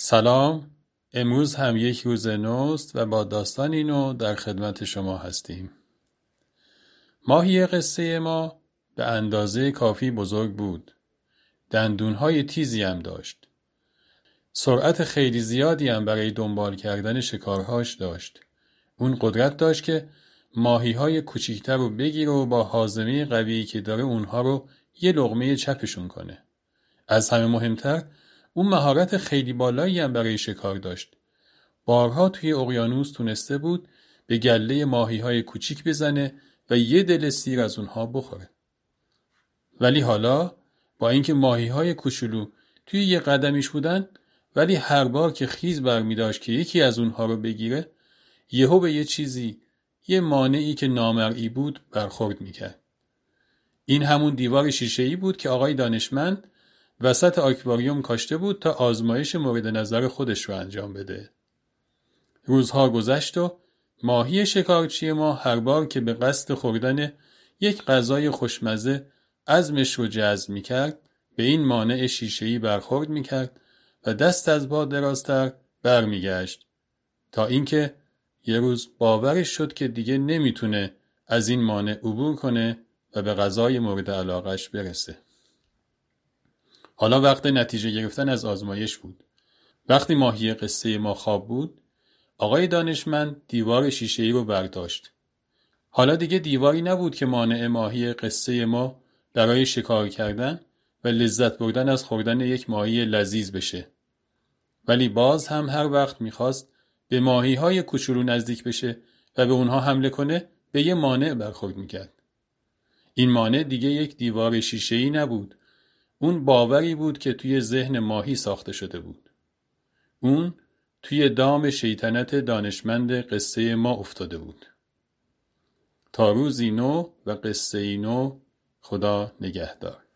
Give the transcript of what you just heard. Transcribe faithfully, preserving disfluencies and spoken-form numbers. سلام، امروز هم یک روز نوست و با داستانی نو در خدمت شما هستیم. ماهی قصه ما به اندازه کافی بزرگ بود. دندونهای تیزی هم داشت. سرعت خیلی زیادی هم برای دنبال کردن شکارهاش داشت. اون قدرت داشت که ماهیهای کوچیکتر رو بگیره و با هاضمه قویی که داره اونها رو یه لقمه چپشون کنه. از همه مهمتر، اون مهارت خیلی بالایی هم برای شکار داشت. بارها توی اقیانوس تونسته بود به گله ماهیهای کوچیک بزنه و یه دل سیر از اونها بخوره. ولی حالا با اینکه ماهیهای کوچولو توی یه قدمیش بودن، ولی هر بار که خیز برمی داشت که یکی از اونها رو بگیره، یهو به یه چیزی، یه مانعی که نامرئی بود برخورد میکرد. این همون دیوار شیشه‌ای بود که آقای دانشمند وسط آکواریوم کاشته بود تا آزمایش مورد نظر خودش رو انجام بده. روزها گذشت و ماهی شکارچی ما هر بار که به قصد خوردن یک غذای خوشمزه عزمش رو جزم میکرد، به این مانع شیشه‌ای برخورد میکرد و دست از باد درازتر برمیگشت، تا اینکه یه روز باورش شد که دیگه نمیتونه از این مانع عبور کنه و به غذای مورد علاقهش برسه. حالا وقت نتیجه گرفتن از آزمایش بود. وقتی ماهی قصه ما خواب بود، آقای دانشمند دیوار شیشه‌ای رو برداشت. حالا دیگه دیواری نبود که مانع ماهی قصه ما برای شکار کردن و لذت بردن از خوردن یک ماهی لذیذ بشه. ولی باز هم هر وقت میخواست به ماهی‌های کوچولو نزدیک بشه و به اونها حمله کنه، به یه مانع برخورد میکرد. این مانع دیگه یک دیوار شیشه‌ای نبود. اون باوری بود که توی ذهن ماهی ساخته شده بود. اون توی دام شیطنت دانشمند قصه ما افتاده بود. تا روزی نو و قصه نو، خدا نگهدار.